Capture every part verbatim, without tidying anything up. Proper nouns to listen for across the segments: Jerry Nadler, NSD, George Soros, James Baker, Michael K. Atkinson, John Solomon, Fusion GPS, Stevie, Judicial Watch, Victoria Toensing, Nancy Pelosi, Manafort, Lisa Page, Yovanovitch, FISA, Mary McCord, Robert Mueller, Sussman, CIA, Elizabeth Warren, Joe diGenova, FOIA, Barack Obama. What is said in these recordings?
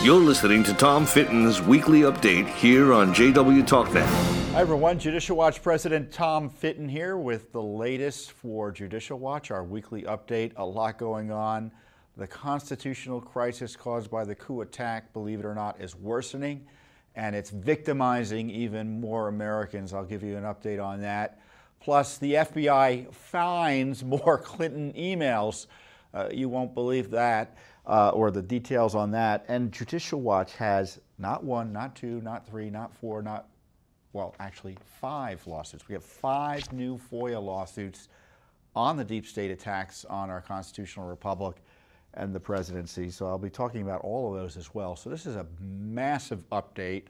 You're listening to Tom Fitton's weekly update here on J W TalkNet. Hi, everyone. Judicial Watch President Tom Fitton here with the latest for Judicial Watch, our weekly update. A lot going on. The constitutional crisis caused by the coup attack, believe it or not, is worsening, and it's victimizing even more Americans. I'll give you an update on that. Plus, the F B I finds more Clinton emails. Uh, you won't believe that, uh, or the details on that. And Judicial Watch has not one, not two, not three, not four, not, well, actually five lawsuits. We have five new FOIA lawsuits on the deep state attacks on our constitutional republic and the presidency. So I'll be talking about all of those as well. So this is a massive update.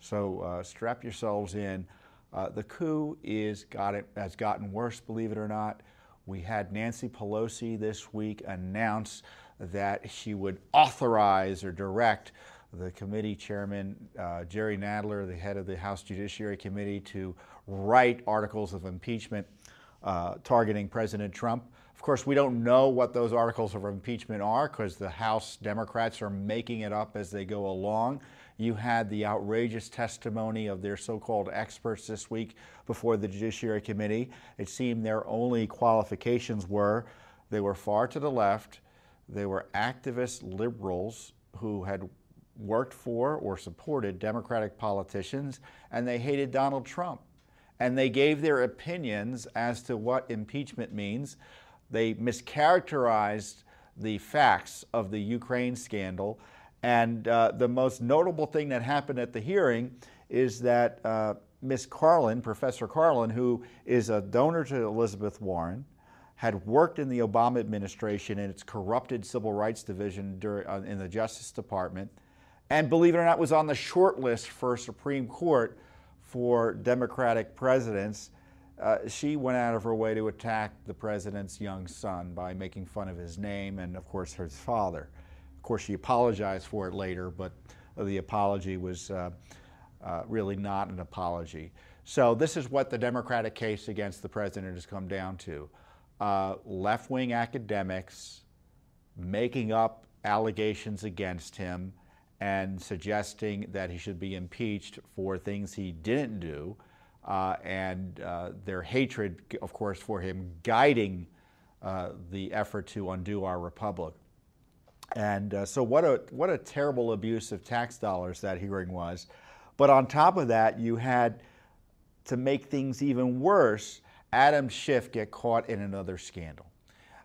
So uh, strap yourselves in. Uh, the coup is got it, has gotten worse, believe it or not. We had Nancy Pelosi this week announce that she would authorize or direct the committee chairman, uh, Jerry Nadler, the head of the House Judiciary Committee, to write articles of impeachment uh, targeting President Trump. Of course, we don't know what those articles of impeachment are because the House Democrats are making it up as they go along. You had the outrageous testimony of their so-called experts this week before the Judiciary Committee. It seemed their only qualifications were they were far to the left, they were activist liberals who had worked for or supported Democratic politicians, and they hated Donald Trump. And they gave their opinions as to what impeachment means. They mischaracterized the facts of the Ukraine scandal. And uh, the most notable thing that happened at the hearing is that uh, Miz Carlin, Professor Carlin, who is a donor to Elizabeth Warren, had worked in the Obama administration in its corrupted civil rights division during, uh, in the Justice Department, and believe it or not, was on the short list for Supreme Court for Democratic presidents. Uh, she went out of her way to attack the president's young son by making fun of his name and, of course, his father. Of course, she apologized for it later, but the apology was uh, uh, really not an apology. So this is what the Democratic case against the president has come down to. Uh, left-wing academics making up allegations against him and suggesting that he should be impeached for things he didn't do, uh, and uh, their hatred, of course, for him guiding uh, the effort to undo our republic. And uh, so what a what a terrible abuse of tax dollars that hearing was. But on top of that, you had, to make things even worse, Adam Schiff get caught in another scandal.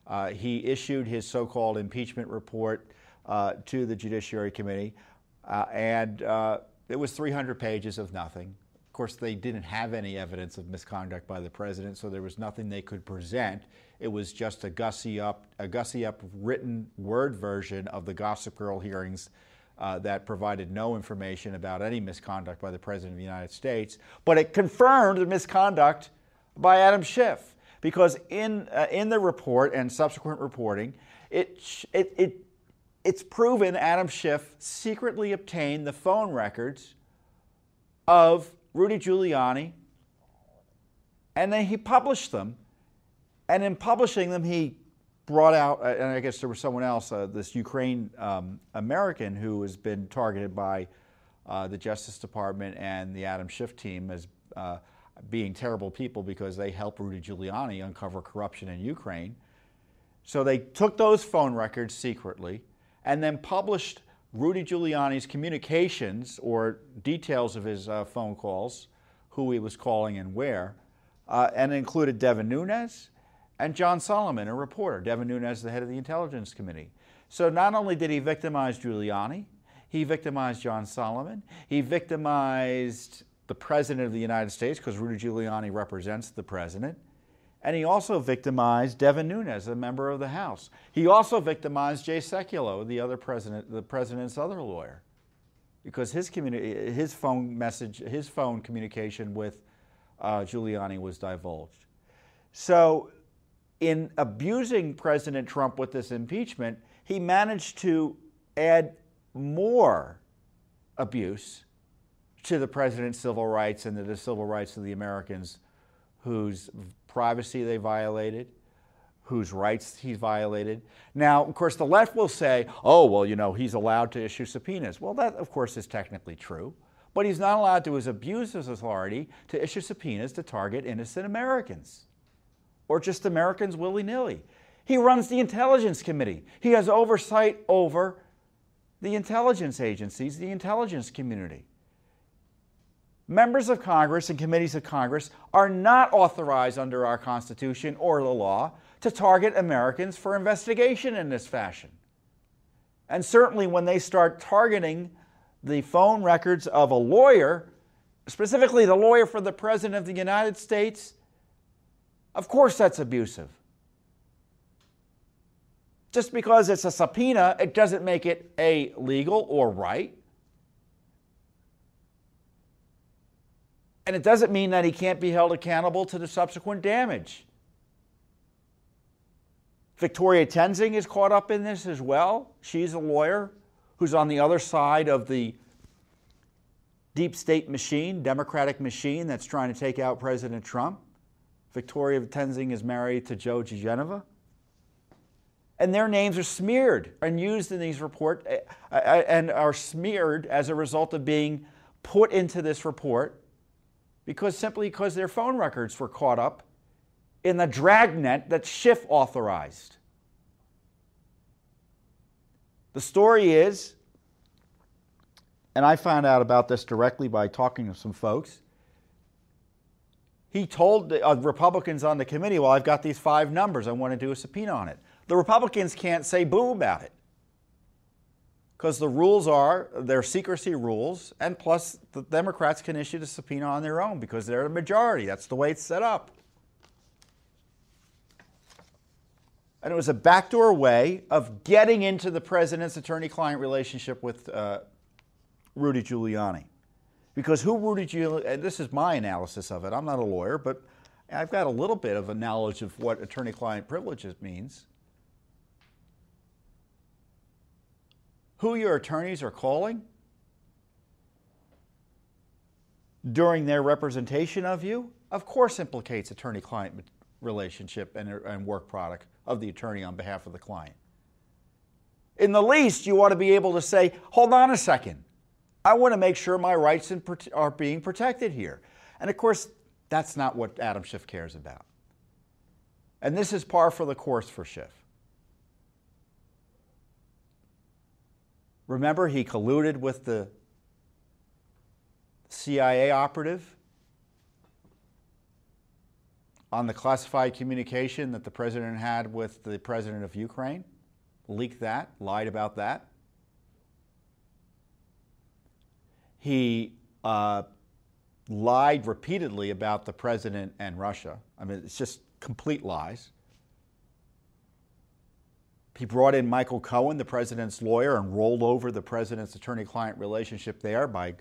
Uh, he issued his so-called impeachment report uh, to the Judiciary Committee, uh, and uh, it was three hundred pages of nothing. Of course, they didn't have any evidence of misconduct by the president, so there was nothing they could present. It was just a gussy up, a gussy up written word version of the Gossip Girl hearings uh, that provided no information about any misconduct by the President of the United States. But it confirmed the misconduct by Adam Schiff, because in uh, in the report and subsequent reporting, it it it it's proven Adam Schiff secretly obtained the phone records of Rudy Giuliani, and then he published them. And in publishing them, he brought out, and I guess there was someone else, uh, this Ukraine um, American who has been targeted by uh, the Justice Department and the Adam Schiff team as uh, being terrible people because they helped Rudy Giuliani uncover corruption in Ukraine. So they took those phone records secretly and then published Rudy Giuliani's communications or details of his uh, phone calls, who he was calling and where, uh, and included Devin Nunes and John Solomon, a reporter. Devin Nunes, the head of the Intelligence Committee. So not only did he victimize Giuliani, he victimized John Solomon, he victimized the President of the United States, because Rudy Giuliani represents the President, and he also victimized Devin Nunes, a member of the House. He also victimized Jay Sekulow, the other president, the President's other lawyer, because his communi- his phone message, his phone communication with uh, Giuliani was divulged. So, in abusing President Trump with this impeachment, he managed to add more abuse to the president's civil rights and to the civil rights of the Americans whose privacy they violated, whose rights he's violated. Now, of course, the left will say, oh, well, you know, he's allowed to issue subpoenas. Well, that, of course, is technically true, but he's not allowed to abuse his authority to issue subpoenas to target innocent Americans or just Americans willy-nilly. He runs the Intelligence Committee. He has oversight over the intelligence agencies, the intelligence community. Members of Congress and committees of Congress are not authorized under our Constitution or the law to target Americans for investigation in this fashion. And certainly when they start targeting the phone records of a lawyer, specifically the lawyer for the President of the United States, of course that's abusive. Just because it's a subpoena, it doesn't make it A, legal or right. And it doesn't mean that he can't be held accountable to the subsequent damage. Victoria Toensing is caught up in this as well. She's a lawyer who's on the other side of the deep state machine, Democratic machine that's trying to take out President Trump. Victoria Toensing is married to Joe diGenova. And their names are smeared and used in these reports and are smeared as a result of being put into this report because simply because their phone records were caught up in the dragnet that Schiff authorized. The story is, and I found out about this directly by talking to some folks, he told the uh, Republicans on the committee, well, I've got these five numbers, I want to do a subpoena on it. The Republicans can't say boo about it because the rules are their secrecy rules, and plus the Democrats can issue the subpoena on their own because they're the majority. That's the way it's set up. And it was a backdoor way of getting into the president's attorney-client relationship with uh, Rudy Giuliani. Because who Rudy Giuliani, and this is my analysis of it, I'm not a lawyer, but I've got a little bit of a knowledge of what attorney-client privilege means. Who your attorneys are calling during their representation of you, of course implicates attorney-client relationship and, and work product of the attorney on behalf of the client. In the least, you ought to be able to say, hold on a second, I want to make sure my rights are being protected here. And of course, that's not what Adam Schiff cares about. And this is par for the course for Schiff. Remember, he colluded with the C I A operative on the classified communication that the president had with the president of Ukraine, leaked that, lied about that. He uh, lied repeatedly about the president and Russia. I mean, it's just complete lies. He brought in Michael Cohen, the president's lawyer, and rolled over the president's attorney-client relationship there by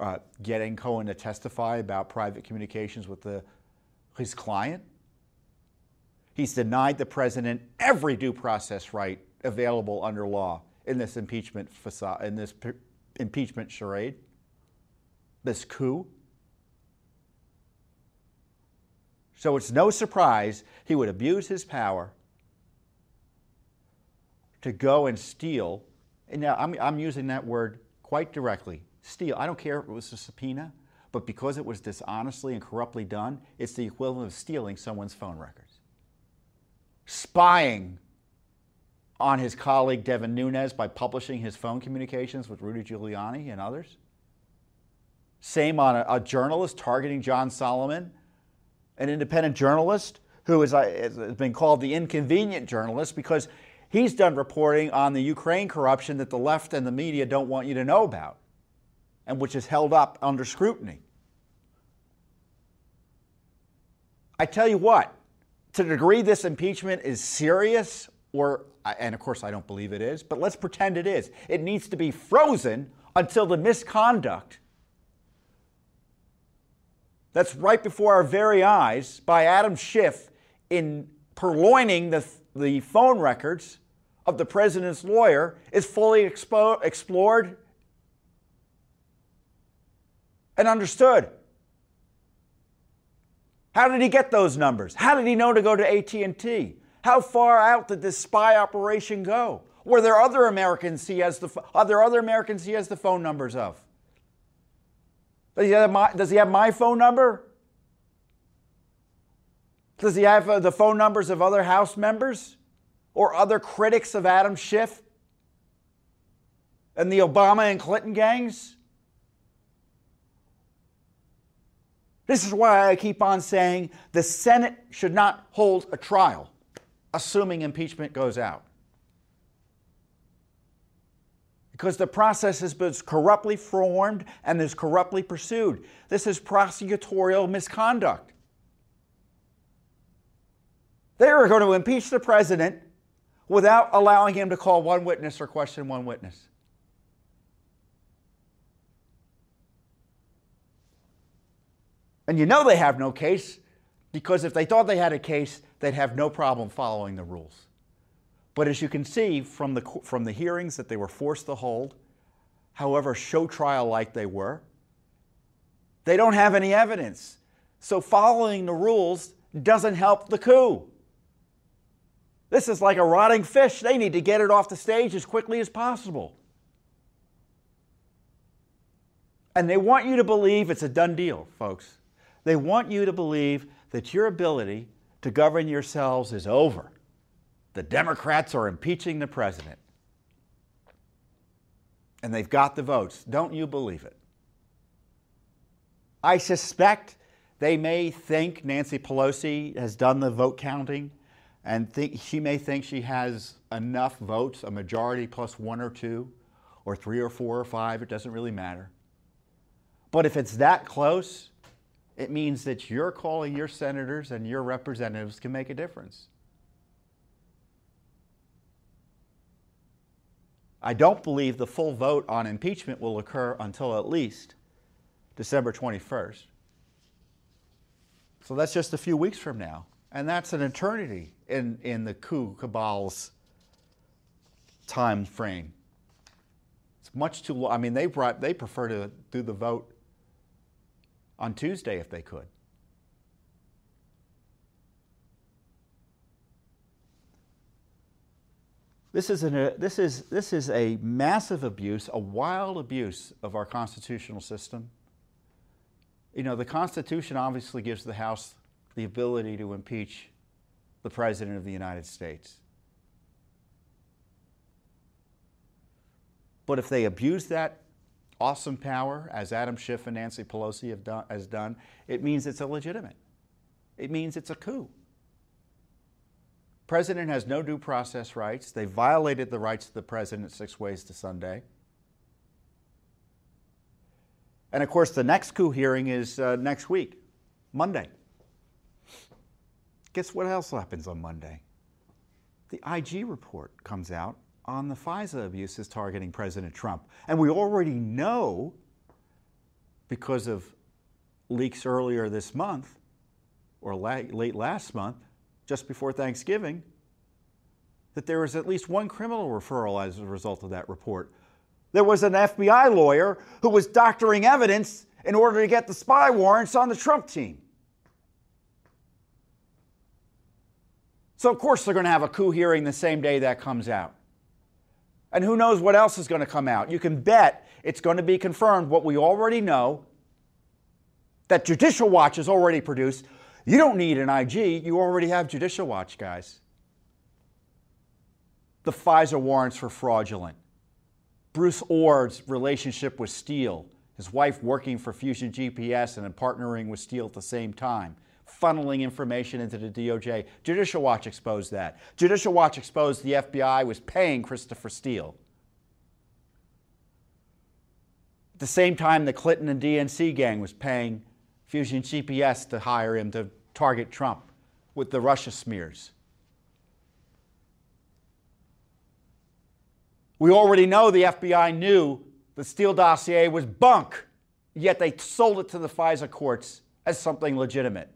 uh, getting Cohen to testify about private communications with the his client. He's denied the president every due process right available under law in this impeachment facade, in this p- impeachment charade, this coup. So it's no surprise he would abuse his power to go and steal. And now I'm, I'm using that word quite directly, steal. I don't care if it was a subpoena, but because it was dishonestly and corruptly done, it's the equivalent of stealing someone's phone records. Spying on his colleague Devin Nunes by publishing his phone communications with Rudy Giuliani and others. Same on a, a journalist targeting John Solomon, an independent journalist who is, uh, has been called the inconvenient journalist because he's done reporting on the Ukraine corruption that the left and the media don't want you to know about, and which is held up under scrutiny. I tell you what, to the degree this impeachment is serious, or, and of course I don't believe it is, but let's pretend it is, it needs to be frozen until the misconduct that's right before our very eyes by Adam Schiff in purloining the, the phone records of the president's lawyer is fully expo- explored and understood. How did he get those numbers? How did he know to go to A T and T? How far out did this spy operation go? Were there other Americans he has the are there other Americans he has the phone numbers of? Does he have my, does he have my phone number? Does he have uh, the phone numbers of other House members or other critics of Adam Schiff and the Obama and Clinton gangs? This is why I keep on saying the Senate should not hold a trial, assuming impeachment goes out. Because the process has been corruptly formed and is corruptly pursued. This is prosecutorial misconduct. They are going to impeach the president without allowing him to call one witness or question one witness. And you know they have no case, because if they thought they had a case, they'd have no problem following the rules. But as you can see from the, from the hearings that they were forced to hold, however show trial-like they were, they don't have any evidence. So following the rules doesn't help the coup. This is like a rotting fish. They need to get it off the stage as quickly as possible. And they want you to believe it's a done deal, folks. They want you to believe that your ability to govern yourselves is over. The Democrats are impeaching the president. And they've got the votes. Don't you believe it? I suspect they may think Nancy Pelosi has done the vote counting, and think, she may think she has enough votes, a majority plus one or two, or three or four or five, it doesn't really matter. But if it's that close, it means that you're calling your senators and your representatives can make a difference. I don't believe the full vote on impeachment will occur until at least December twenty-first. So that's just a few weeks from now. And that's an eternity in, in the coup cabal's time frame. It's much too long. I mean, they, brought, they prefer to do the vote on Tuesday if they could. This is, an, uh, this, is, this is a massive abuse, a wild abuse of our constitutional system. You know, the Constitution obviously gives the House the ability to impeach the President of the United States. But if they abuse that awesome power, as Adam Schiff and Nancy Pelosi have done, has done, it means it's illegitimate. It means it's a coup. President has no due process rights. They violated the rights of the president six ways to Sunday. And of course, the next coup hearing is uh, next week, Monday. Guess what else happens on Monday? The I G report comes out on the FISA abuses targeting President Trump. And we already know, because of leaks earlier this month, or la- late last month, just before Thanksgiving, that there was at least one criminal referral as a result of that report. There was an F B I lawyer who was doctoring evidence in order to get the spy warrants on the Trump team. So of course they're going to have a coup hearing the same day that comes out. And who knows what else is going to come out. You can bet it's going to be confirmed what we already know, that Judicial Watch has already produced. You don't need an I G. You already have Judicial Watch, guys. The FISA warrants for fraudulent. Bruce Ord's relationship with Steele, his wife working for Fusion G P S and partnering with Steele at the same time, funneling information into the D O J. Judicial Watch exposed that. Judicial Watch exposed the F B I was paying Christopher Steele. At the same time, the Clinton and D N C gang was paying Fusion G P S to hire him to target Trump with the Russia smears. We already know the F B I knew the Steele dossier was bunk, yet they sold it to the FISA courts as something legitimate.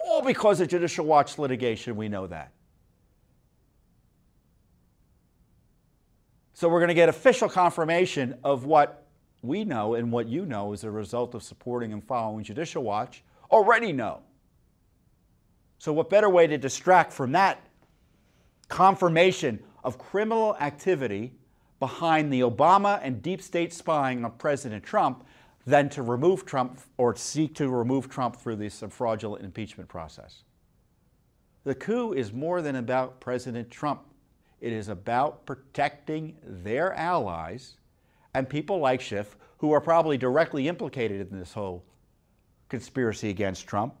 All because of Judicial Watch litigation, we know that. So we're going to get official confirmation of what we know and what you know as a result of supporting and following Judicial Watch already know. So what better way to distract from that confirmation of criminal activity behind the Obama and deep state spying on President Trump than to remove Trump or seek to remove Trump through this fraudulent impeachment process? The coup is more than about President Trump. It is about protecting their allies and people like Schiff, who are probably directly implicated in this whole conspiracy against Trump,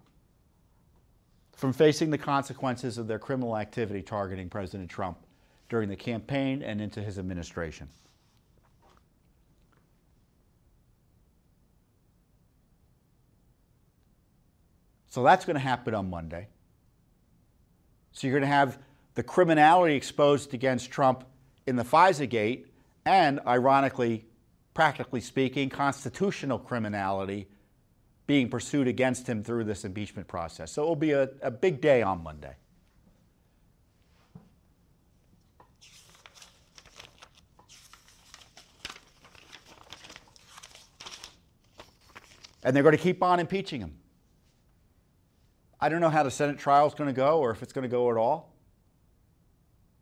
from facing the consequences of their criminal activity targeting President Trump during the campaign and into his administration. So that's going to happen on Monday. So you're going to have the criminality exposed against Trump in the FISA gate and, ironically, practically speaking, constitutional criminality being pursued against him through this impeachment process. So it will be a, a big day on Monday. And they're going to keep on impeaching him. I don't know how the Senate trial is going to go or if it's going to go at all.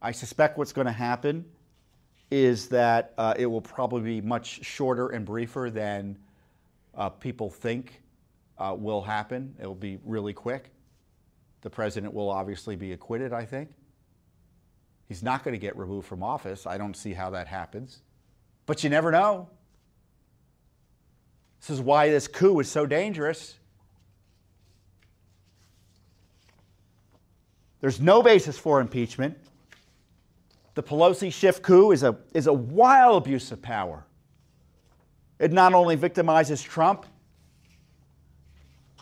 I suspect what's going to happen is that uh, it will probably be much shorter and briefer than uh, people think uh, will happen. It will be really quick. The president will obviously be acquitted, I think. He's not going to get removed from office. I don't see how that happens. But you never know. This is why this coup is so dangerous. There's no basis for impeachment. The Pelosi-Schiff coup is a, is a wild abuse of power. It not only victimizes Trump,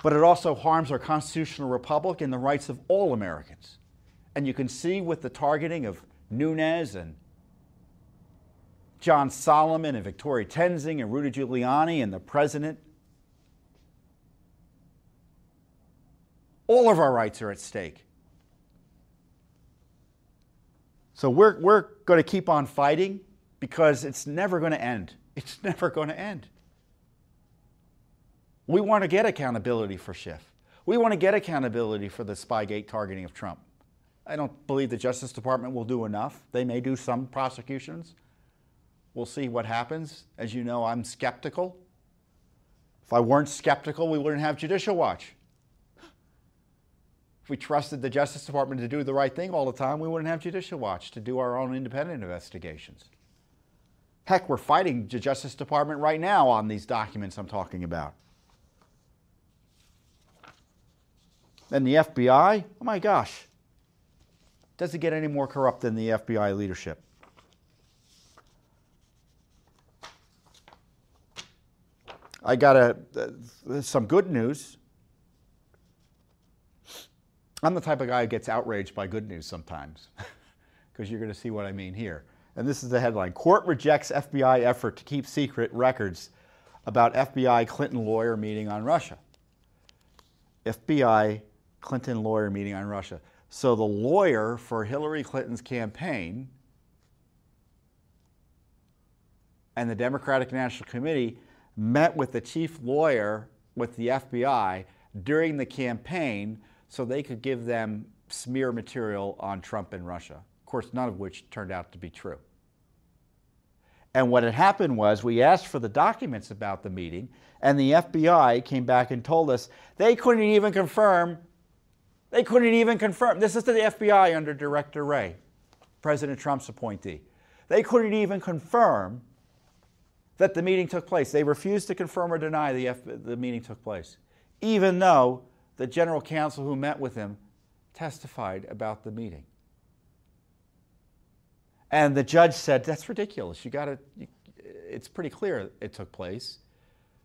but it also harms our constitutional republic and the rights of all Americans. And you can see with the targeting of Nunes and John Solomon and Victoria Toensing and Rudy Giuliani and the president, all of our rights are at stake. So we're, we're going to keep on fighting because it's never going to end. It's never going to end. We want to get accountability for Schiff. We want to get accountability for the Spygate targeting of Trump. I don't believe the Justice Department will do enough. They may do some prosecutions. We'll see what happens. As you know, I'm skeptical. If I weren't skeptical, we wouldn't have Judicial Watch. If we trusted the Justice Department to do the right thing all the time, we wouldn't have Judicial Watch to do our own independent investigations. Heck, we're fighting the Justice Department right now on these documents I'm talking about. And the F B I, oh my gosh, doesn't get any more corrupt than the F B I leadership. I got a, uh, some good news. I'm the type of guy who gets outraged by good news sometimes, because you're going to see what I mean here. And this is the headline. Court rejects F B I effort to keep secret records about F B I Clinton lawyer meeting on Russia. F B I Clinton lawyer meeting on Russia. So the lawyer for Hillary Clinton's campaign and the Democratic National Committee met with the chief lawyer with the F B I during the campaign so they could give them smear material on Trump and Russia. Of course, none of which turned out to be true. And what had happened was we asked for the documents about the meeting, and the F B I came back and told us they couldn't even confirm. They couldn't even confirm. This is the F B I under Director Wray, President Trump's appointee. They couldn't even confirm that the meeting took place. They refused to confirm or deny the, F the meeting took place, even though the general counsel who met with him testified about the meeting. And the judge said, that's ridiculous. You gotta, you, it's pretty clear it took place.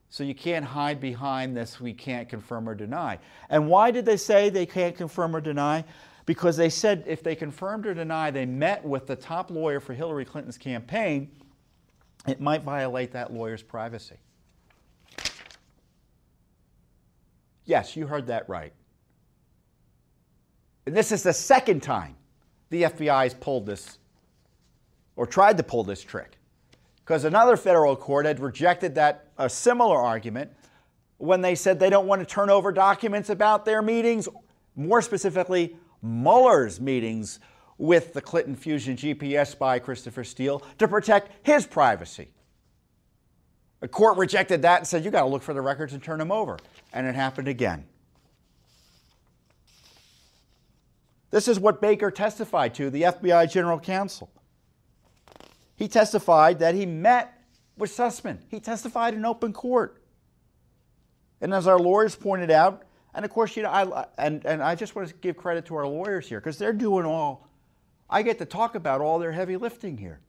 So you can't hide behind this, we can't confirm or deny. And why did they say they can't confirm or deny? Because they said if they confirmed or denied, they met with the top lawyer for Hillary Clinton's campaign, it might violate that lawyer's privacy. Yes, you heard that right. And this is the second time the F B I has pulled this or tried to pull this trick, because another federal court had rejected that a similar argument when they said they don't want to turn over documents about their meetings more specifically, Mueller's meetings with the Clinton Fusion G P S spy Christopher Steele to protect his privacy. The court rejected that and said, you got to look for the records and turn them over. And it happened again. This is what Baker testified to, the F B I General Counsel. He testified that he met with Sussman. He testified in open court. And as our lawyers pointed out, and of course, you know, I, and, and I just want to give credit to our lawyers here because they're doing all, I get to talk about all their heavy lifting here.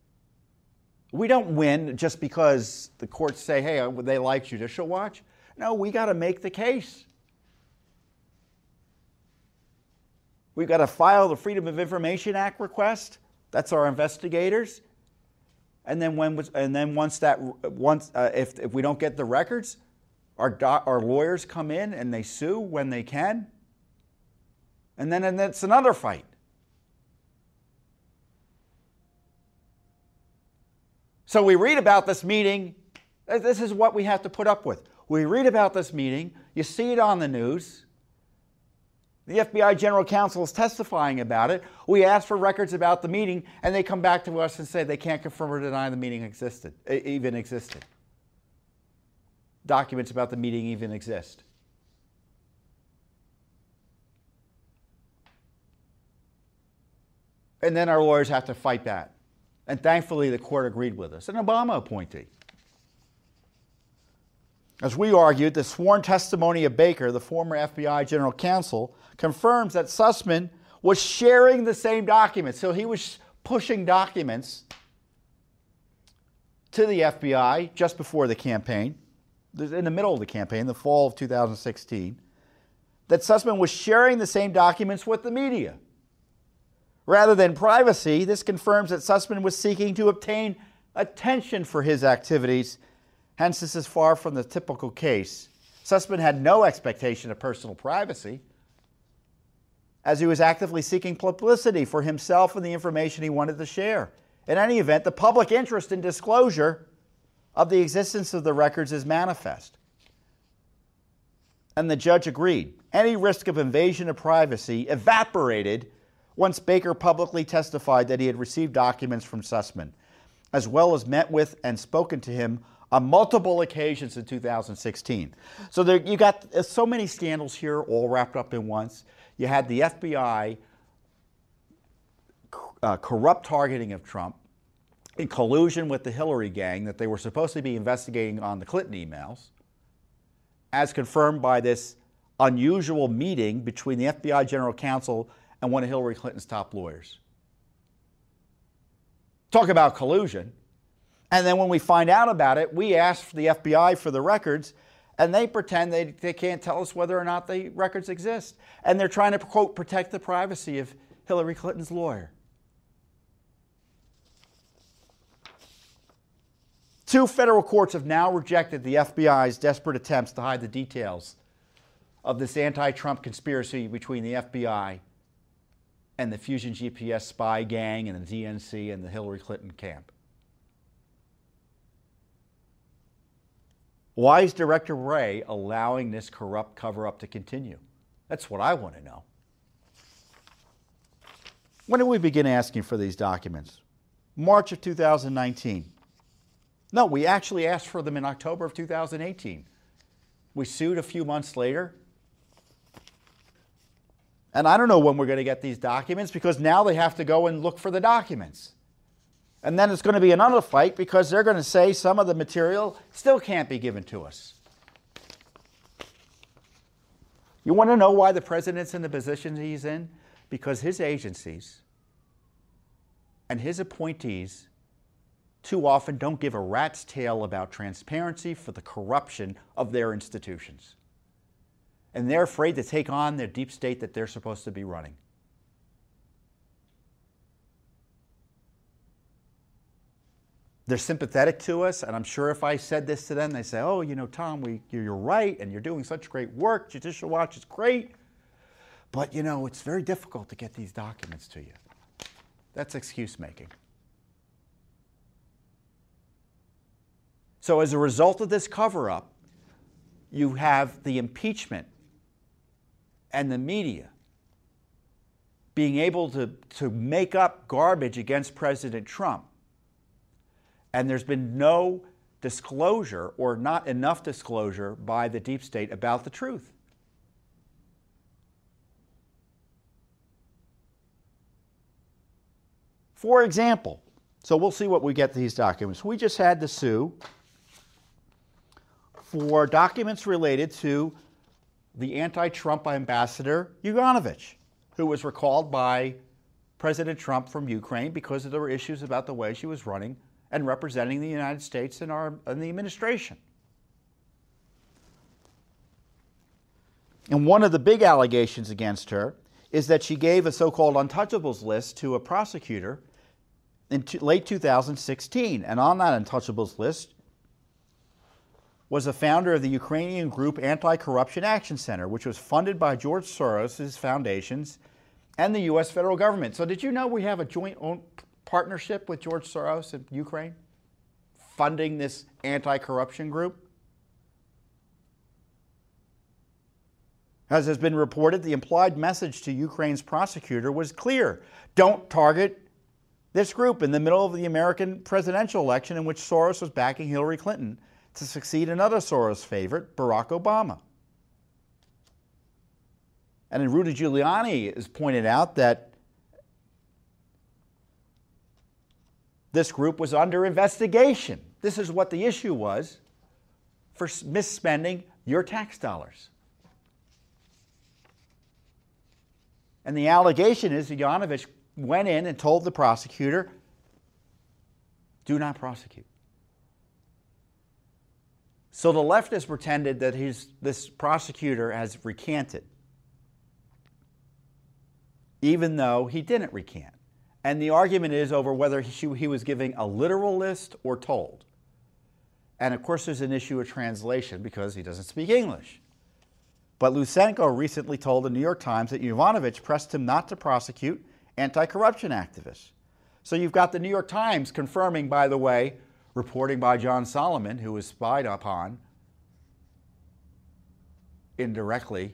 We don't win just because the courts say, hey, they like Judicial Watch. No, we got to make the case. We've got to file the Freedom of Information Act request. That's our investigators. And then when was, and then once that once uh, if if we don't get the records, our do, our lawyers come in and they sue when they can. And then and that's another fight. So we read about this meeting. This is what we have to put up with. We read about this meeting. You see it on the news. The F B I General Counsel is testifying about it. We ask for records about the meeting, and they come back to us and say they can't confirm or deny the meeting existed, even existed. Documents about the meeting even exist. And then our lawyers have to fight that. And thankfully, the court agreed with us, an Obama appointee. As we argued, the sworn testimony of Baker, the former F B I General Counsel, confirms that Sussman was sharing the same documents. So he was pushing documents to the F B I just before the campaign, in the middle of the campaign, the fall of two thousand sixteen, that Sussman was sharing the same documents with the media. Rather than privacy, this confirms that Sussman was seeking to obtain attention for his activities. Hence, this is far from the typical case. Sussman had no expectation of personal privacy, as he was actively seeking publicity for himself and the information he wanted to share. In any event, the public interest in disclosure of the existence of the records is manifest. And the judge agreed. Any risk of invasion of privacy evaporated once Baker publicly testified that he had received documents from Sussman, as well as met with and spoken to him on multiple occasions in two thousand sixteen. So there, you got so many scandals here all wrapped up in once. You had the F B I uh, corrupt targeting of Trump in collusion with the Hillary gang that they were supposed to be investigating on the Clinton emails, as confirmed by this unusual meeting between the F B I General Counsel and one of Hillary Clinton's top lawyers. Talk about collusion. And then when we find out about it, we ask the F B I for the records, and they pretend they, they can't tell us whether or not the records exist. And they're trying to, quote, protect the privacy of Hillary Clinton's lawyer. Two federal courts have now rejected the F B I's desperate attempts to hide the details of this anti-Trump conspiracy between the F B I and the Fusion G P S spy gang and the D N C and the Hillary Clinton camp. Why is Director Wray allowing this corrupt cover-up to continue? That's what I want to know. When did we begin asking for these documents? March of two thousand nineteen. No, we actually asked for them in October of two thousand eighteen. We sued a few months later. And I don't know when we're going to get these documents, because now they have to go and look for the documents. And then it's going to be another fight, because they're going to say some of the material still can't be given to us. You want to know why the president's in the position he's in? Because his agencies and his appointees too often don't give a rat's tail about transparency for the corruption of their institutions. And they're afraid to take on their deep state that they're supposed to be running. They're sympathetic to us, and I'm sure if I said this to them, they say, oh, you know, Tom, we, you're right, and you're doing such great work. Judicial Watch is great. But, you know, it's very difficult to get these documents to you. That's excuse making. So as a result of this cover-up, you have the impeachment and the media being able to, to make up garbage against President Trump. And there's been no disclosure, or not enough disclosure, by the deep state about the truth. For example, so we'll see what we get these documents. We just had to sue for documents related to the anti-Trump ambassador Yovanovitch, who was recalled by President Trump from Ukraine because there were issues about the way she was running and representing the United States in, our, in the administration. And one of the big allegations against her is that she gave a so-called untouchables list to a prosecutor in late two thousand sixteen. And on that untouchables list was a founder of the Ukrainian group Anti-Corruption Action Center, which was funded by George Soros' foundations and the U S federal government. So did you know we have a joint own partnership with George Soros in Ukraine, funding this anti-corruption group? As has been reported, the implied message to Ukraine's prosecutor was clear. Don't target this group in the middle of the American presidential election in which Soros was backing Hillary Clinton to succeed another Soros favorite, Barack Obama. And then Rudy Giuliani has pointed out that this group was under investigation. This is what the issue was, for misspending your tax dollars. And the allegation is that Yovanovitch went in and told the prosecutor, do not prosecute. So the leftists pretended that he's, this prosecutor has recanted, even though he didn't recant. And the argument is over whether he, he was giving a literal list or told. And of course there's an issue of translation because he doesn't speak English. But Lutsenko recently told the New York Times that Yovanovitch pressed him not to prosecute anti-corruption activists. So you've got the New York Times confirming, by the way, reporting by John Solomon, who was spied upon indirectly,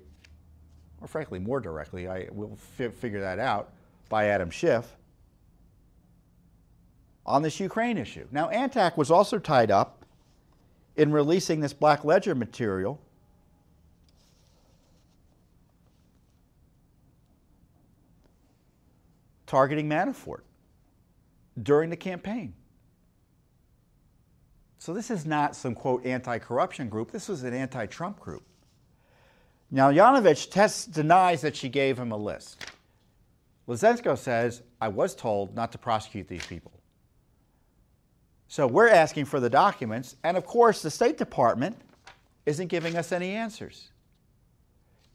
or frankly more directly, I will fi- figure that out, by Adam Schiff, on this Ukraine issue. Now, ANTAC was also tied up in releasing this Black Ledger material targeting Manafort during the campaign. So this is not some, quote, anti-corruption group. This was an anti-Trump group. Now, Yovanovitch tests, denies that she gave him a list. Lutsenko says, I was told not to prosecute these people. So we're asking for the documents, and of course the State Department isn't giving us any answers.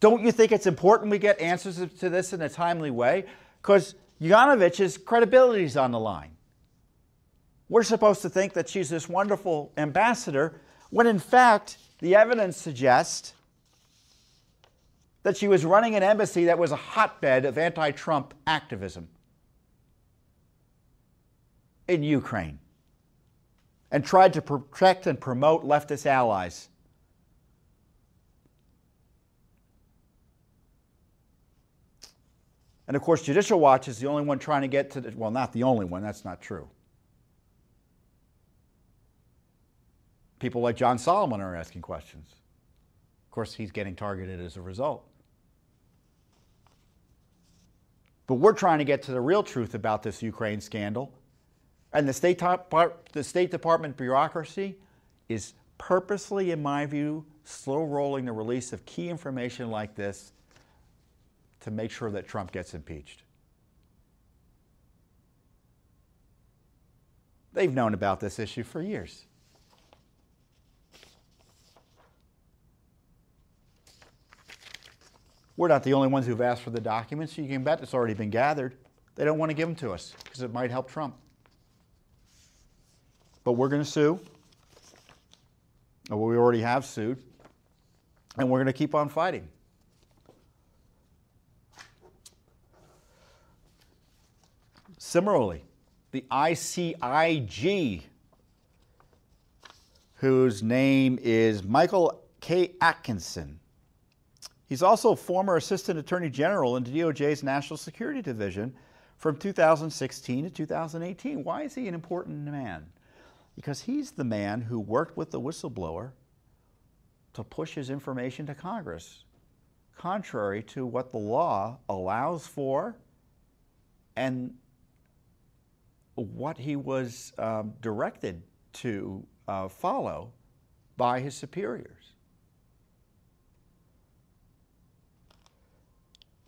Don't you think it's important we get answers to this in a timely way? Because Yovanovitch's credibility is on the line. We're supposed to think that she's this wonderful ambassador, when in fact the evidence suggests that she was running an embassy that was a hotbed of anti-Trump activism in Ukraine and tried to protect and promote leftist allies. And of course, Judicial Watch is the only one trying to get to the, well, not the only one, that's not true. People like John Solomon are asking questions. Of course, he's getting targeted as a result. But we're trying to get to the real truth about this Ukraine scandal. And the State, top, the State Department bureaucracy is purposely, in my view, slow rolling the release of key information like this to make sure that Trump gets impeached. They've known about this issue for years. We're not the only ones who've asked for the documents. You can bet it's already been gathered. They don't want to give them to us because it might help Trump. But we're going to sue. Or we already have sued. And we're going to keep on fighting. Similarly, the I C I G, whose name is Michael K. Atkinson, He's also former Assistant Attorney General in D O J's National Security Division from two thousand sixteen to two thousand eighteen. Why is he an important man? Because he's the man who worked with the whistleblower to push his information to Congress, contrary to what the law allows for and what he was um, directed to uh, follow by his superiors.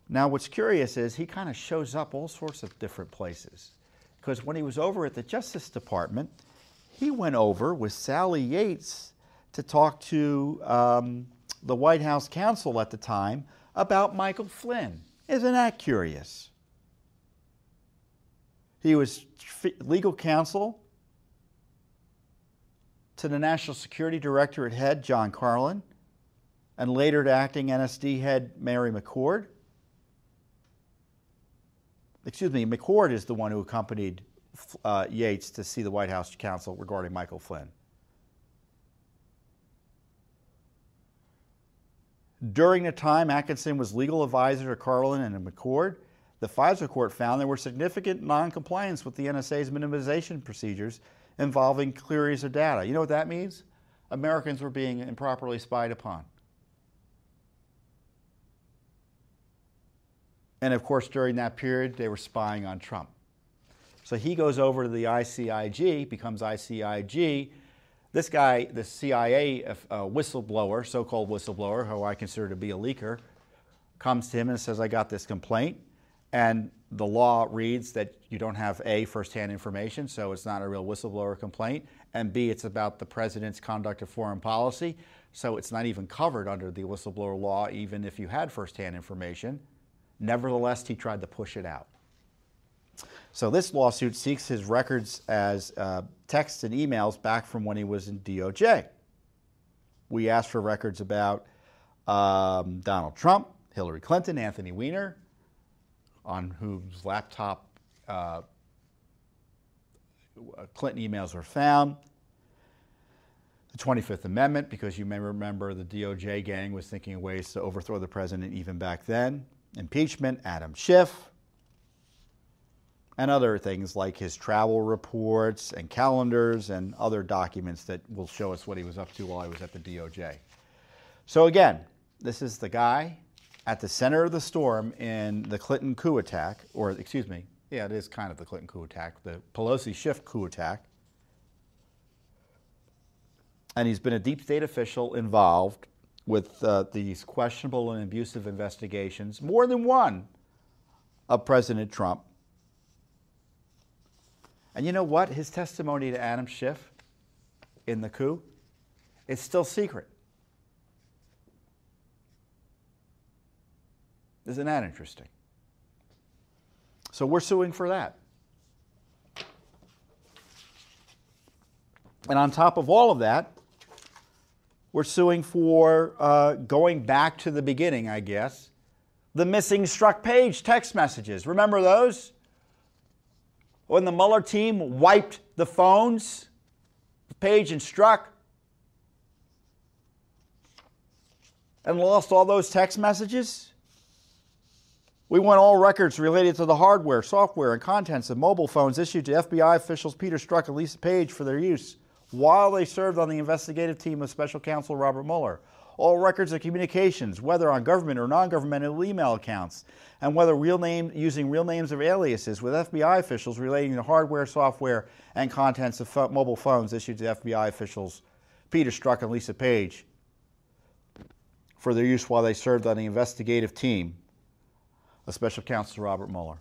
Now, what's curious is he kind of shows up all sorts of different places, because when he was over at the Justice Department, he went over with Sally Yates to talk to um, the White House counsel at the time about Michael Flynn. Isn't that curious? He was legal counsel to the National Security Directorate head, John Carlin, and later to acting N S D head, Mary McCord. Excuse me, McCord is the one who accompanied uh, Yates to see the White House counsel regarding Michael Flynn. During the time Atkinson was legal advisor to Carlin and to McCord, the FISA court found there were significant noncompliance with the N S A's minimization procedures involving clearies of data. You know what that means? Americans were being improperly spied upon. And of course, during that period, they were spying on Trump. So he goes over to the I C I G, becomes I C I G. This guy, the C I A uh, whistleblower, so-called whistleblower, who I consider to be a leaker, comes to him and says, I got this complaint. And the law reads that you don't have A, firsthand information, so it's not a real whistleblower complaint, and B, it's about the president's conduct of foreign policy, so it's not even covered under the whistleblower law, even if you had firsthand information. Nevertheless, he tried to push it out. So this lawsuit seeks his records as uh, texts and emails back from when he was in D O J. We asked for records about um, Donald Trump, Hillary Clinton, Anthony Weiner, on whose laptop uh, Clinton emails were found. The twenty-fifth Amendment, because you may remember the D O J gang was thinking of ways to overthrow the president even back then. Impeachment, Adam Schiff, and other things like his travel reports and calendars and other documents that will show us what he was up to while he was at the D O J. So again, this is the guy at the center of the storm in the Clinton coup attack, or excuse me, yeah, it is kind of the Clinton coup attack, the Pelosi-Schiff coup attack. And he's been a deep state official involved with uh, these questionable and abusive investigations, more than one, of President Trump. And you know what? His testimony to Adam Schiff in the coup is still secret. Isn't that interesting? So we're suing for that. And on top of all of that, we're suing for uh, going back to the beginning, I guess. The missing Strzok Page text messages. Remember those? When the Mueller team wiped the phones, Page and Strzok, and lost all those text messages? We want all records related to the hardware, software, and contents of mobile phones issued to F B I officials Peter Strzok and Lisa Page for their use while they served on the investigative team of Special Counsel Robert Mueller. All records of communications, whether on government or non-governmental email accounts, and whether real name, using real names or aliases with F B I officials relating to hardware, software, and contents of fo- mobile phones issued to F B I officials Peter Strzok and Lisa Page for their use while they served on the investigative team of Special Counsel Robert Mueller.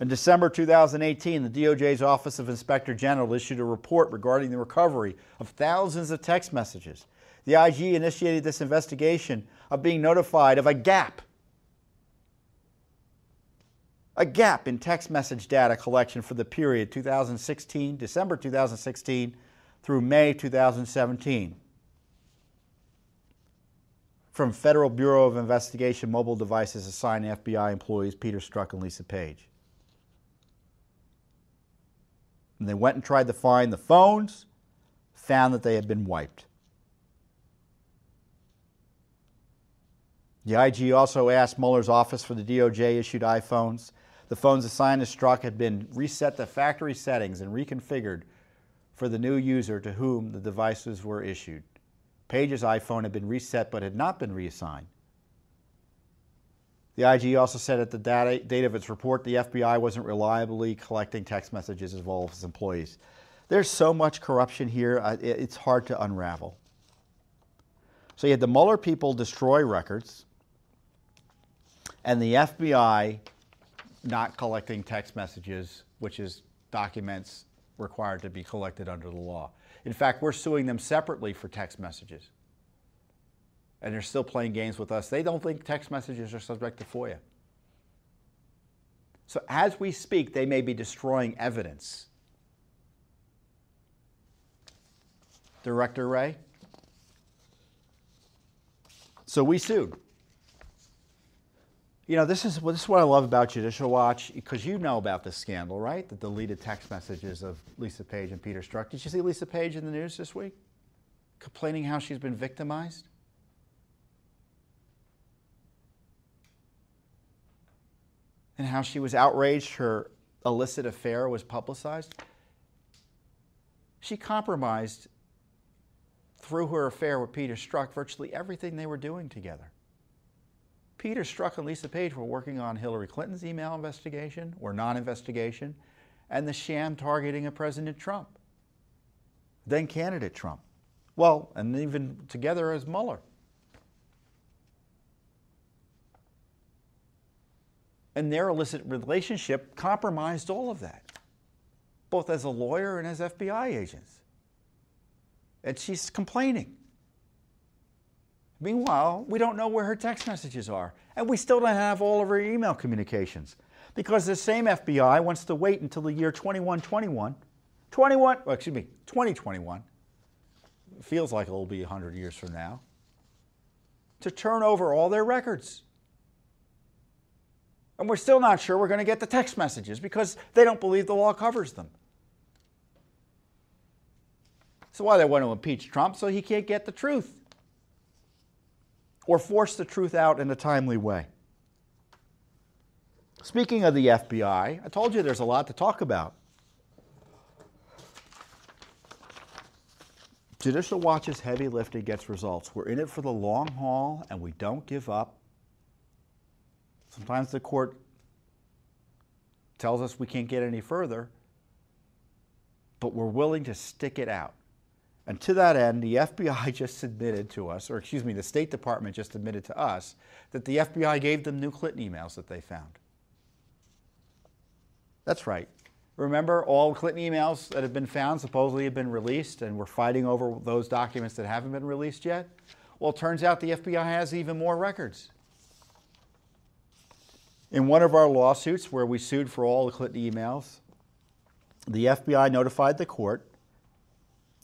In December two thousand eighteen, the D O J's Office of Inspector General issued a report regarding the recovery of thousands of text messages. The I G initiated this investigation of being notified of a gap, a gap in text message data collection for the period two thousand sixteen, December two thousand sixteen through May two thousand seventeen, from Federal Bureau of Investigation mobile devices assigned to F B I employees Peter Strzok and Lisa Page. And they went and tried to find the phones, found that they had been wiped. The I G also asked Mueller's office for the D O J issued iPhones. The phones assigned to Strzok had been reset to factory settings and reconfigured for the new user to whom the devices were issued. Page's iPhone had been reset but had not been reassigned. The I G also said at the data, date of its report, the F B I wasn't reliably collecting text messages of all of its employees. There's so much corruption here, it's hard to unravel. So you had the Mueller people destroy records and the F B I not collecting text messages, which is documents required to be collected under the law. In fact, we're suing them separately for text messages. And they're still playing games with us. They don't think text messages are subject to FOIA. So as we speak, they may be destroying evidence. Director Ray? So we sued. You know, this is, this is what I love about Judicial Watch, because you know about this scandal, right? The deleted text messages of Lisa Page and Peter Strzok. Did you see Lisa Page in the news this week? Complaining how she's been victimized? And how she was outraged her illicit affair was publicized. She compromised through her affair with Peter Strzok virtually everything they were doing together. Peter Strzok and Lisa Page were working on Hillary Clinton's email investigation or non-investigation and the sham targeting of President Trump, then candidate Trump. Well, and even together as Mueller. And their illicit relationship compromised all of that, both as a lawyer and as F B I agents. And she's complaining. Meanwhile, we don't know where her text messages are, and we still don't have all of her email communications, because the same F B I wants to wait until the year twenty-one twenty-one, twenty-one, well, excuse me, twenty twenty-one, feels like it'll be one hundred years from now, to turn over all their records. And we're still not sure we're going to get the text messages because they don't believe the law covers them. So why they want to impeach Trump? So he can't get the truth or force the truth out in a timely way. Speaking of the F B I, I told you there's a lot to talk about. Judicial Watch's heavy lifting gets results. We're in it for the long haul and we don't give up. Sometimes the court tells us we can't get any further, but we're willing to stick it out. And to that end, the F B I just admitted to us, or excuse me, the State Department just admitted to us that the F B I gave them new Clinton emails that they found. That's right. Remember, all Clinton emails that have been found supposedly have been released, and we're fighting over those documents that haven't been released yet? Well, it turns out the F B I has even more records. In one of our lawsuits where we sued for all the Clinton emails, the F B I notified the court,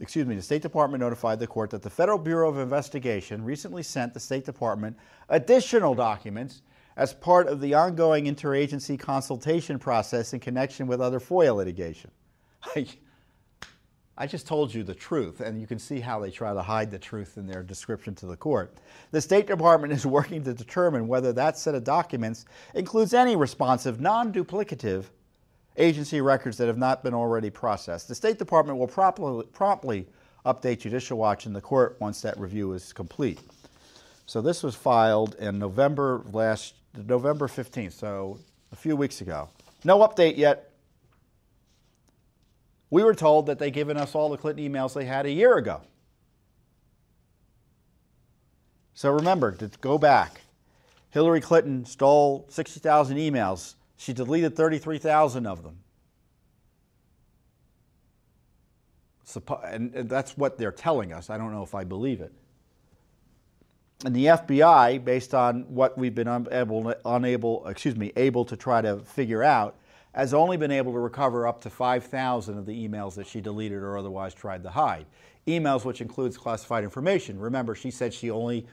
excuse me, the State Department notified the court that the Federal Bureau of Investigation recently sent the State Department additional documents as part of the ongoing interagency consultation process in connection with other FOIA litigation. I, I just told you the truth, and you can see how they try to hide the truth in their description to the court. The State Department is working to determine whether that set of documents includes any responsive, non-duplicative agency records that have not been already processed. The State Department will promptly, promptly update Judicial Watch and the court once that review is complete. So this was filed in November last, November fifteenth, so a few weeks ago. No update yet. We were told that they'd given us all the Clinton emails they had a year ago. So remember, to go back, Hillary Clinton stole sixty thousand emails. She deleted thirty-three thousand of them. And that's what they're telling us. I don't know if I believe it. And the F B I, based on what we've been unable, unable, excuse me, able to try to figure out, has only been able to recover up to five thousand of the emails that she deleted or otherwise tried to hide. Emails which includes classified information. Remember, she said she only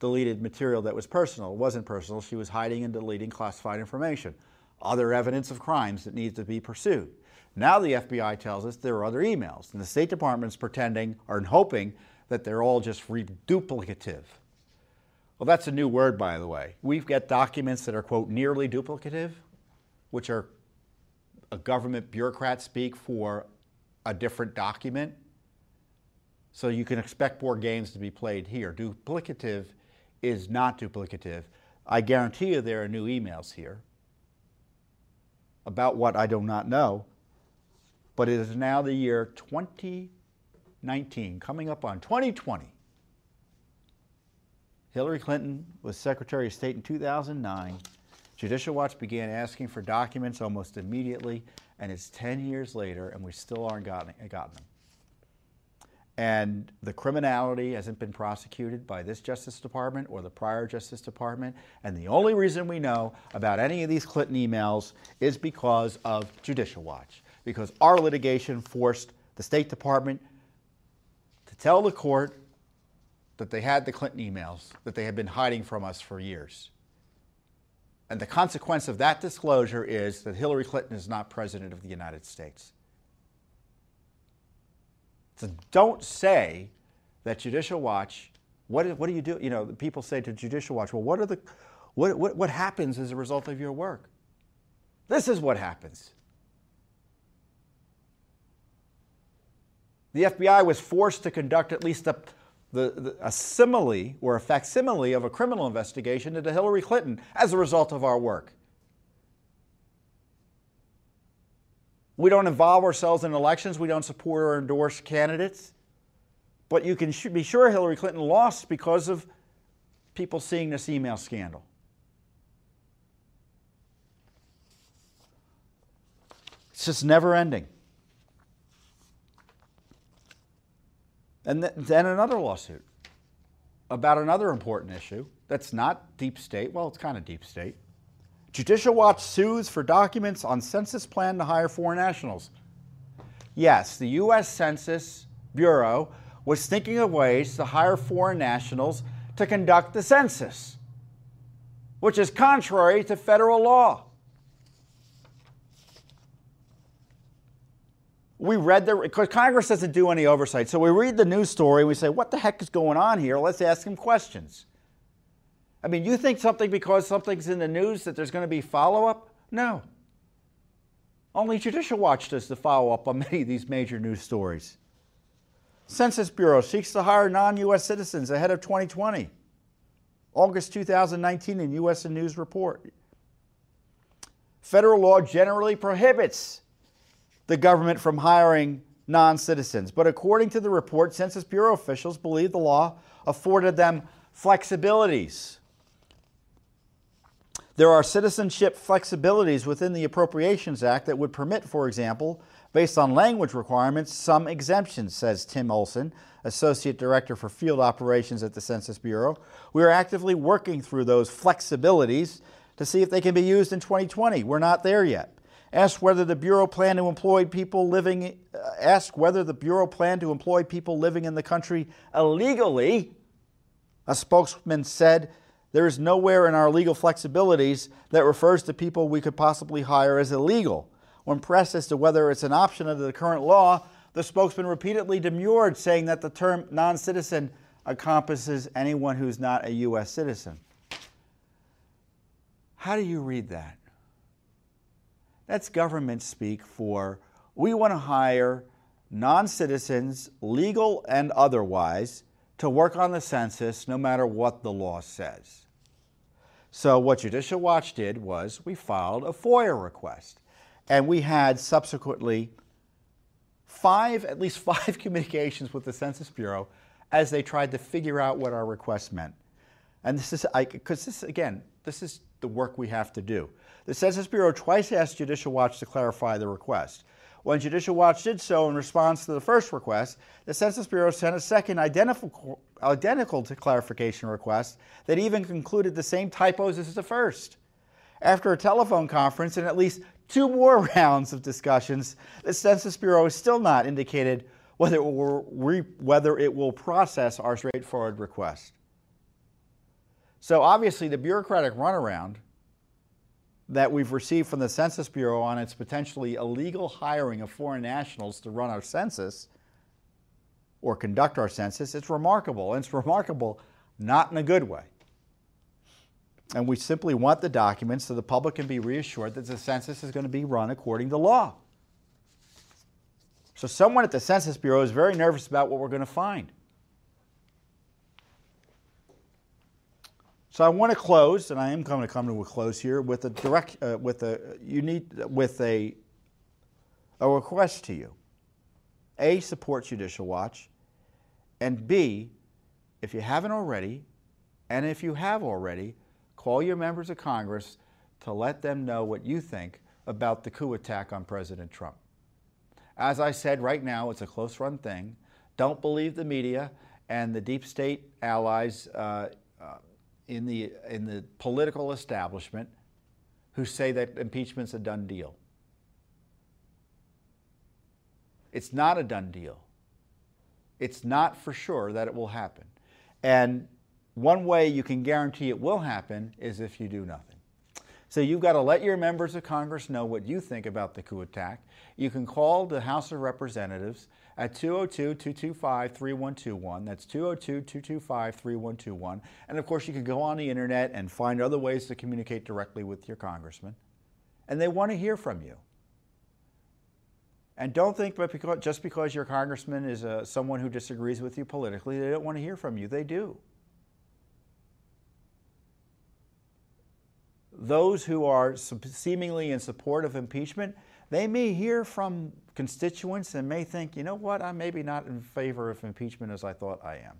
deleted material that was personal. It wasn't personal. She was hiding and deleting classified information. Other evidence of crimes that needs to be pursued. Now the F B I tells us there are other emails, and the State Department's pretending or hoping that they're all just reduplicative. Well, that's a new word, by the way. We've got documents that are, quote, nearly duplicative, which are a government bureaucrat speak for a different document. So you can expect more games to be played here. Duplicative is not duplicative. I guarantee you there are new emails here about what I do not know, but it is now the year twenty nineteen, coming up on twenty twenty. Hillary Clinton was Secretary of State in two thousand nine. Judicial Watch began asking for documents almost immediately, and it's ten years later, and we still aren't gotten, gotten them. And the criminality hasn't been prosecuted by this Justice Department or the prior Justice Department. And the only reason we know about any of these Clinton emails is because of Judicial Watch, because our litigation forced the State Department to tell the court that they had the Clinton emails that they had been hiding from us for years. And the consequence of that disclosure is that Hillary Clinton is not President of the United States. So don't say that Judicial Watch, what, what do you do? You know, people say to Judicial Watch, well, what are the, what, what, what happens as a result of your work? This is what happens. The F B I was forced to conduct at least a, the, the, a simile or a facsimile of a criminal investigation into Hillary Clinton as a result of our work. We don't involve ourselves in elections. We don't support or endorse candidates. But you can be sure Hillary Clinton lost because of people seeing this email scandal. It's just never ending. And th- then another lawsuit about another important issue that's not deep state. Well, it's kind of deep state. Judicial Watch sues for documents on census plan to hire foreign nationals. Yes, the U S Census Bureau was thinking of ways to hire foreign nationals to conduct the census, which is contrary to federal law. We read the, because Congress doesn't do any oversight, so we read the news story and we say, what the heck is going on here? Let's ask them questions. I mean, you think something because something's in the news that there's going to be follow-up? No. Only Judicial Watch does the follow-up on many of these major news stories. Census Bureau seeks to hire non-U S citizens ahead of twenty twenty. August two thousand nineteen in U S and News Report. Federal law generally prohibits the government from hiring non-citizens, but according to the report, Census Bureau officials believe the law afforded them flexibilities. There are citizenship flexibilities within the Appropriations Act that would permit, for example, based on language requirements, some exemptions, says Tim Olson, Associate Director for Field Operations at the Census Bureau. We are actively working through those flexibilities to see if they can be used in twenty twenty. We're not there yet. Ask whether the Bureau plan to employ people living, uh, ask whether the Bureau plan to employ people living in the country illegally, a spokesman said. There is nowhere in our legal flexibilities that refers to people we could possibly hire as illegal. When pressed as to whether it's an option under the current law, the spokesman repeatedly demurred, saying that the term non-citizen encompasses anyone who's not a U S citizen. How do you read that? That's government speak for, we want to hire non-citizens, legal and otherwise, to work on the census no matter what the law says. So what Judicial Watch did was we filed a FOIA request, and we had subsequently five, at least five communications with the Census Bureau as they tried to figure out what our request meant. And this is, because this, again, this is the work we have to do. The Census Bureau twice asked Judicial Watch to clarify the request. When Judicial Watch did so in response to the first request, the Census Bureau sent a second identical, identical to clarification request that even concluded the same typos as the first. After a telephone conference and at least two more rounds of discussions, the Census Bureau has still not indicated whether it will, re, whether it will process our straightforward request. So obviously the bureaucratic runaround that we've received from the Census Bureau on its potentially illegal hiring of foreign nationals to run our census or conduct our census, it's remarkable. And it's remarkable not in a good way. And we simply want the documents so the public can be reassured that the census is going to be run according to law. So someone at the Census Bureau is very nervous about what we're going to find. So I want to close, and I am going to come to a close here with a direct, uh, with a you need with a a request to you. A, support Judicial Watch, and B, if you haven't already, and if you have already, call your members of Congress to let them know what you think about the coup attack on President Trump. As I said, right now, it's a close-run thing. Don't believe the media and the deep state allies uh, uh, in the, in the political establishment who say that impeachment's a done deal. It's not a done deal. It's not for sure that it will happen. And one way you can guarantee it will happen is if you do nothing. So you've got to let your members of Congress know what you think about the coup attack. You can call the House of Representatives at two oh two, two two five, three one two one. That's two oh two, two two five, three one two one. And of course, you can go on the internet and find other ways to communicate directly with your congressman. And they want to hear from you. And don't think that just because your congressman is uh, someone who disagrees with you politically, they don't want to hear from you. They do. Those who are seemingly in support of impeachment, they may hear from constituents and may think, you know what, I'm maybe not in favor of impeachment as I thought I am.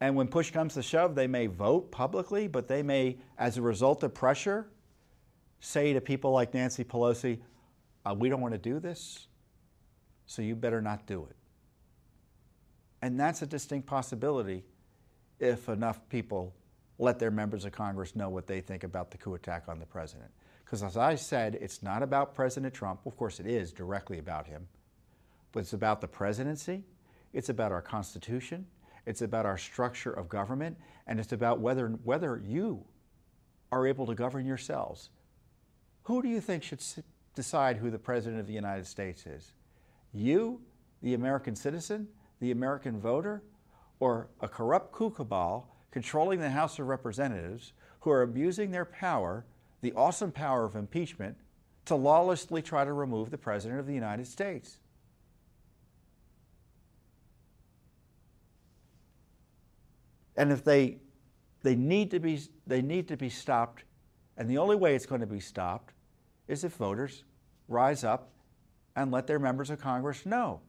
And when push comes to shove, they may vote publicly, but they may, as a result of pressure, say to people like Nancy Pelosi, uh, we don't want to do this, so you better not do it. And that's a distinct possibility if enough people let their members of Congress know what they think about the coup attack on the president. Because as I said, it's not about President Trump. Of course it is directly about him, but it's about the presidency. It's about our Constitution. It's about our structure of government. And it's about whether, whether you are able to govern yourselves. Who do you think should decide who the president of the United States is? You, the American citizen, the American voter, or a corrupt coup cabal controlling the House of Representatives who are abusing their power, the awesome power of impeachment, to lawlessly try to remove the President of the United States? And if they, they, need to be, they need to be stopped, and the only way it's going to be stopped is if voters rise up and let their members of Congress know.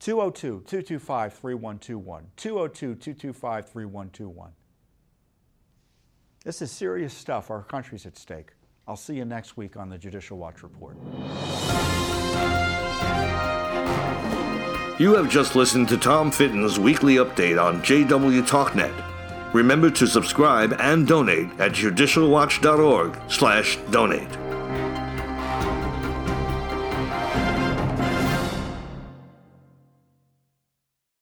two oh two, two two five, three one two one, two oh two, two two five, three one two one. This is serious stuff. Our country's at stake. I'll see you next week on the Judicial Watch Report. You have just listened to Tom Fitton's weekly update on J W TalkNet. Remember to subscribe and donate at judicial watch dot org slash donate.